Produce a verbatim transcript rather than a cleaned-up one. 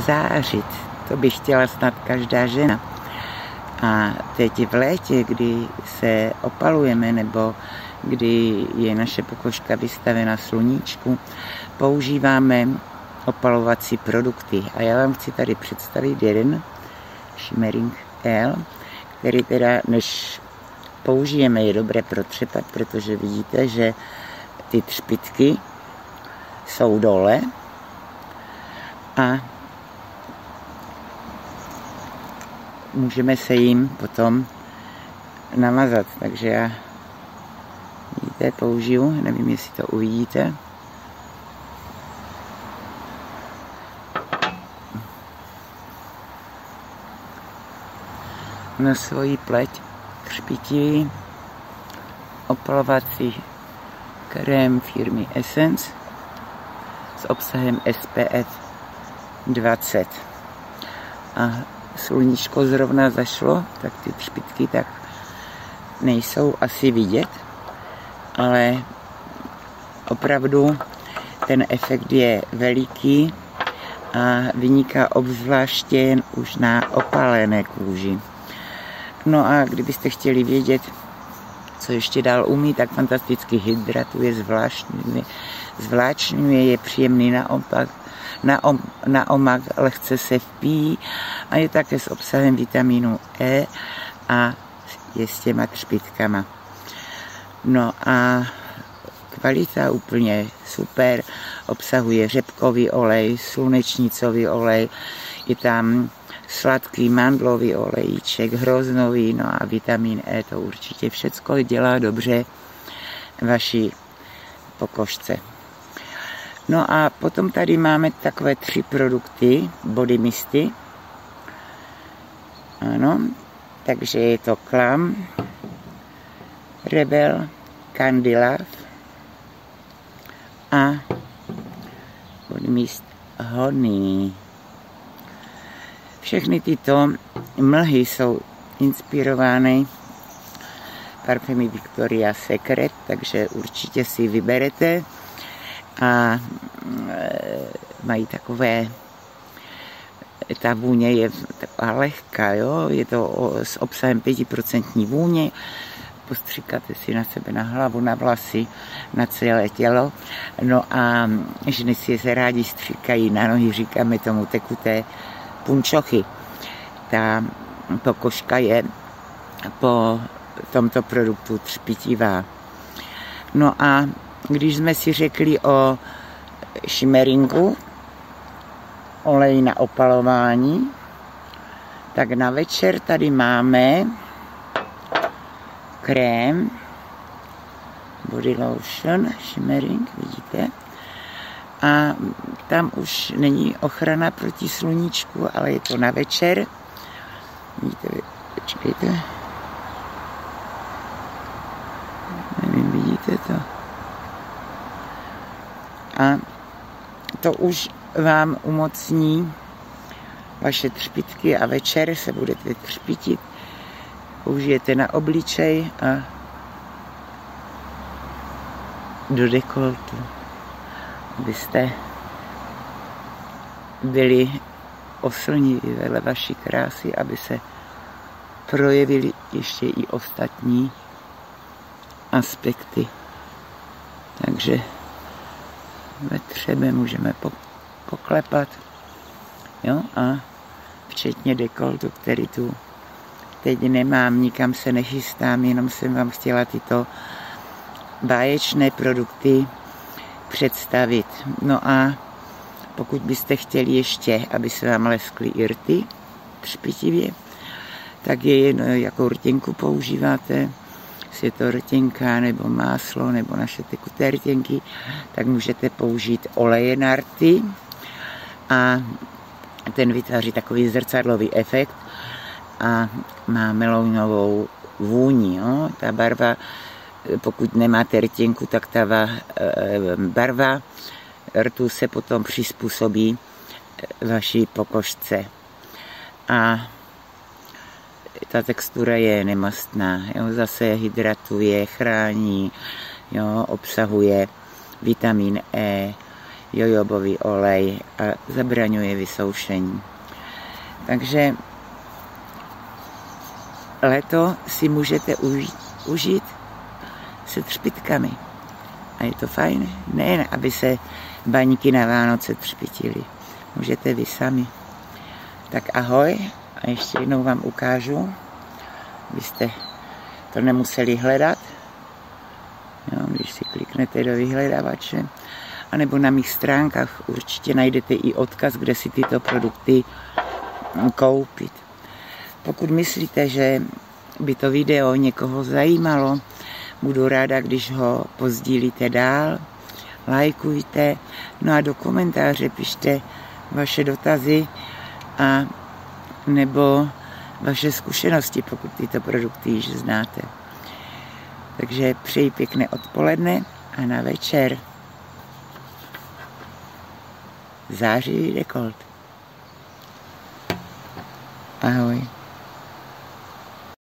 zářit. To by chtěla snad každá žena. A teď v létě, kdy se opalujeme nebo kdy je naše pokožka vystavena sluníčku, používáme opalovací produkty. A já vám chci tady představit jeden Schimmering Oil, který teda, než použijeme, je dobré protřepat, protože vidíte, že ty třpytky jsou dole a můžeme se jim potom namazat. Takže já, vidíte, použiju, nevím, jestli to uvidíte. Na svoji pleť třpytí opalovací krém firmy Essens s obsahem S P F dvacet. A sluníčko zrovna zašlo, tak ty třpytky tak nejsou asi vidět, ale opravdu ten efekt je veliký a vyniká obzvláště jen už na opalené kůži. No a kdybyste chtěli vědět, co ještě dál umí, tak fantasticky hydratuje, zvláštňuje, zvláčňuje, je příjemný na opak, na, om, na omak, lehce se vpíjí a je také s obsahem vitamínu E a je s těma třpytkama. No a kvalita úplně super, obsahuje řepkový olej, slunečnicový olej, je tam sladký mandlový olejíček, hroznový, no a vitamin E, to určitě všecko dělá dobře vaší pokožce. No a potom tady máme takové tři produkty, body misty. Ano, takže je to Klam, Rebel, Kandy Love a Body Mist Honey. Všechny tyto mlhy jsou inspirovány parfémy Victoria's Secret, takže určitě si vyberete a mají takové, ta vůně je taková lehká, jo? Je to s obsahem pěti procent vůně, postříkáte si na sebe, na hlavu, na vlasy, na celé tělo, no a ženy si se rádi stříkají na nohy, říkáme tomu tekuté punčochy. Ta pokožka je po tomto produktu třpitivá. No a když jsme si řekli o shimmeringu, oleji na opalování, tak na večer tady máme krém Body Lotion Shimmering, vidíte? A tam už není ochrana proti sluníčku, ale je to na večer. Vidíte, počkejte. Nevím, vidíte to? A to už vám umocní vaše třpytky a večer se budete třpitit. Použijete na obličej a do dekoltu, abyste byli oslniví vedle vaší krásy, aby se projevily ještě i ostatní aspekty. Takže ve třebe můžeme poklepat, jo? A včetně dekoltu, který tu teď nemám, nikam se nechystám, jenom jsem vám chtěla tyto báječné produkty představit. No a pokud byste chtěli ještě, aby se vám leskly i rty třpitivě, tak je jedno, jakou rtěnku používáte, jestli je to rtěnka nebo máslo nebo naše tekuté rtěnky, tak můžete použít oleje na rty a ten vytváří takový zrcadlový efekt a má melounovou vůni. Jo? Ta barva, pokud nemáte rtěnku, tak ta barva rtu se potom přizpůsobí vaší pokožce. A ta textura je nemastná, jo? Zase hydratuje, chrání, jo? Obsahuje vitamin E, jojobový olej a zabraňuje vysoušení. Takže leto si můžete užít, užít se třpitkami. A je to fajn. Nejen, aby se baňky na Vánoce třpitily. Můžete vy sami. Tak ahoj. A ještě jednou vám ukážu. Vy jste to nemuseli hledat. Jo, když si kliknete do vyhledavače. A nebo na mých stránkách určitě najdete i odkaz, kde si tyto produkty koupit. Pokud myslíte, že by to video někoho zajímalo, budu ráda, když ho pozdílíte dál, lajkujte, no a do komentáře pište vaše dotazy a nebo vaše zkušenosti, pokud tyto produkty již znáte. Takže přeji pěkné odpoledne a na večer zářivý dekolt. Ahoj.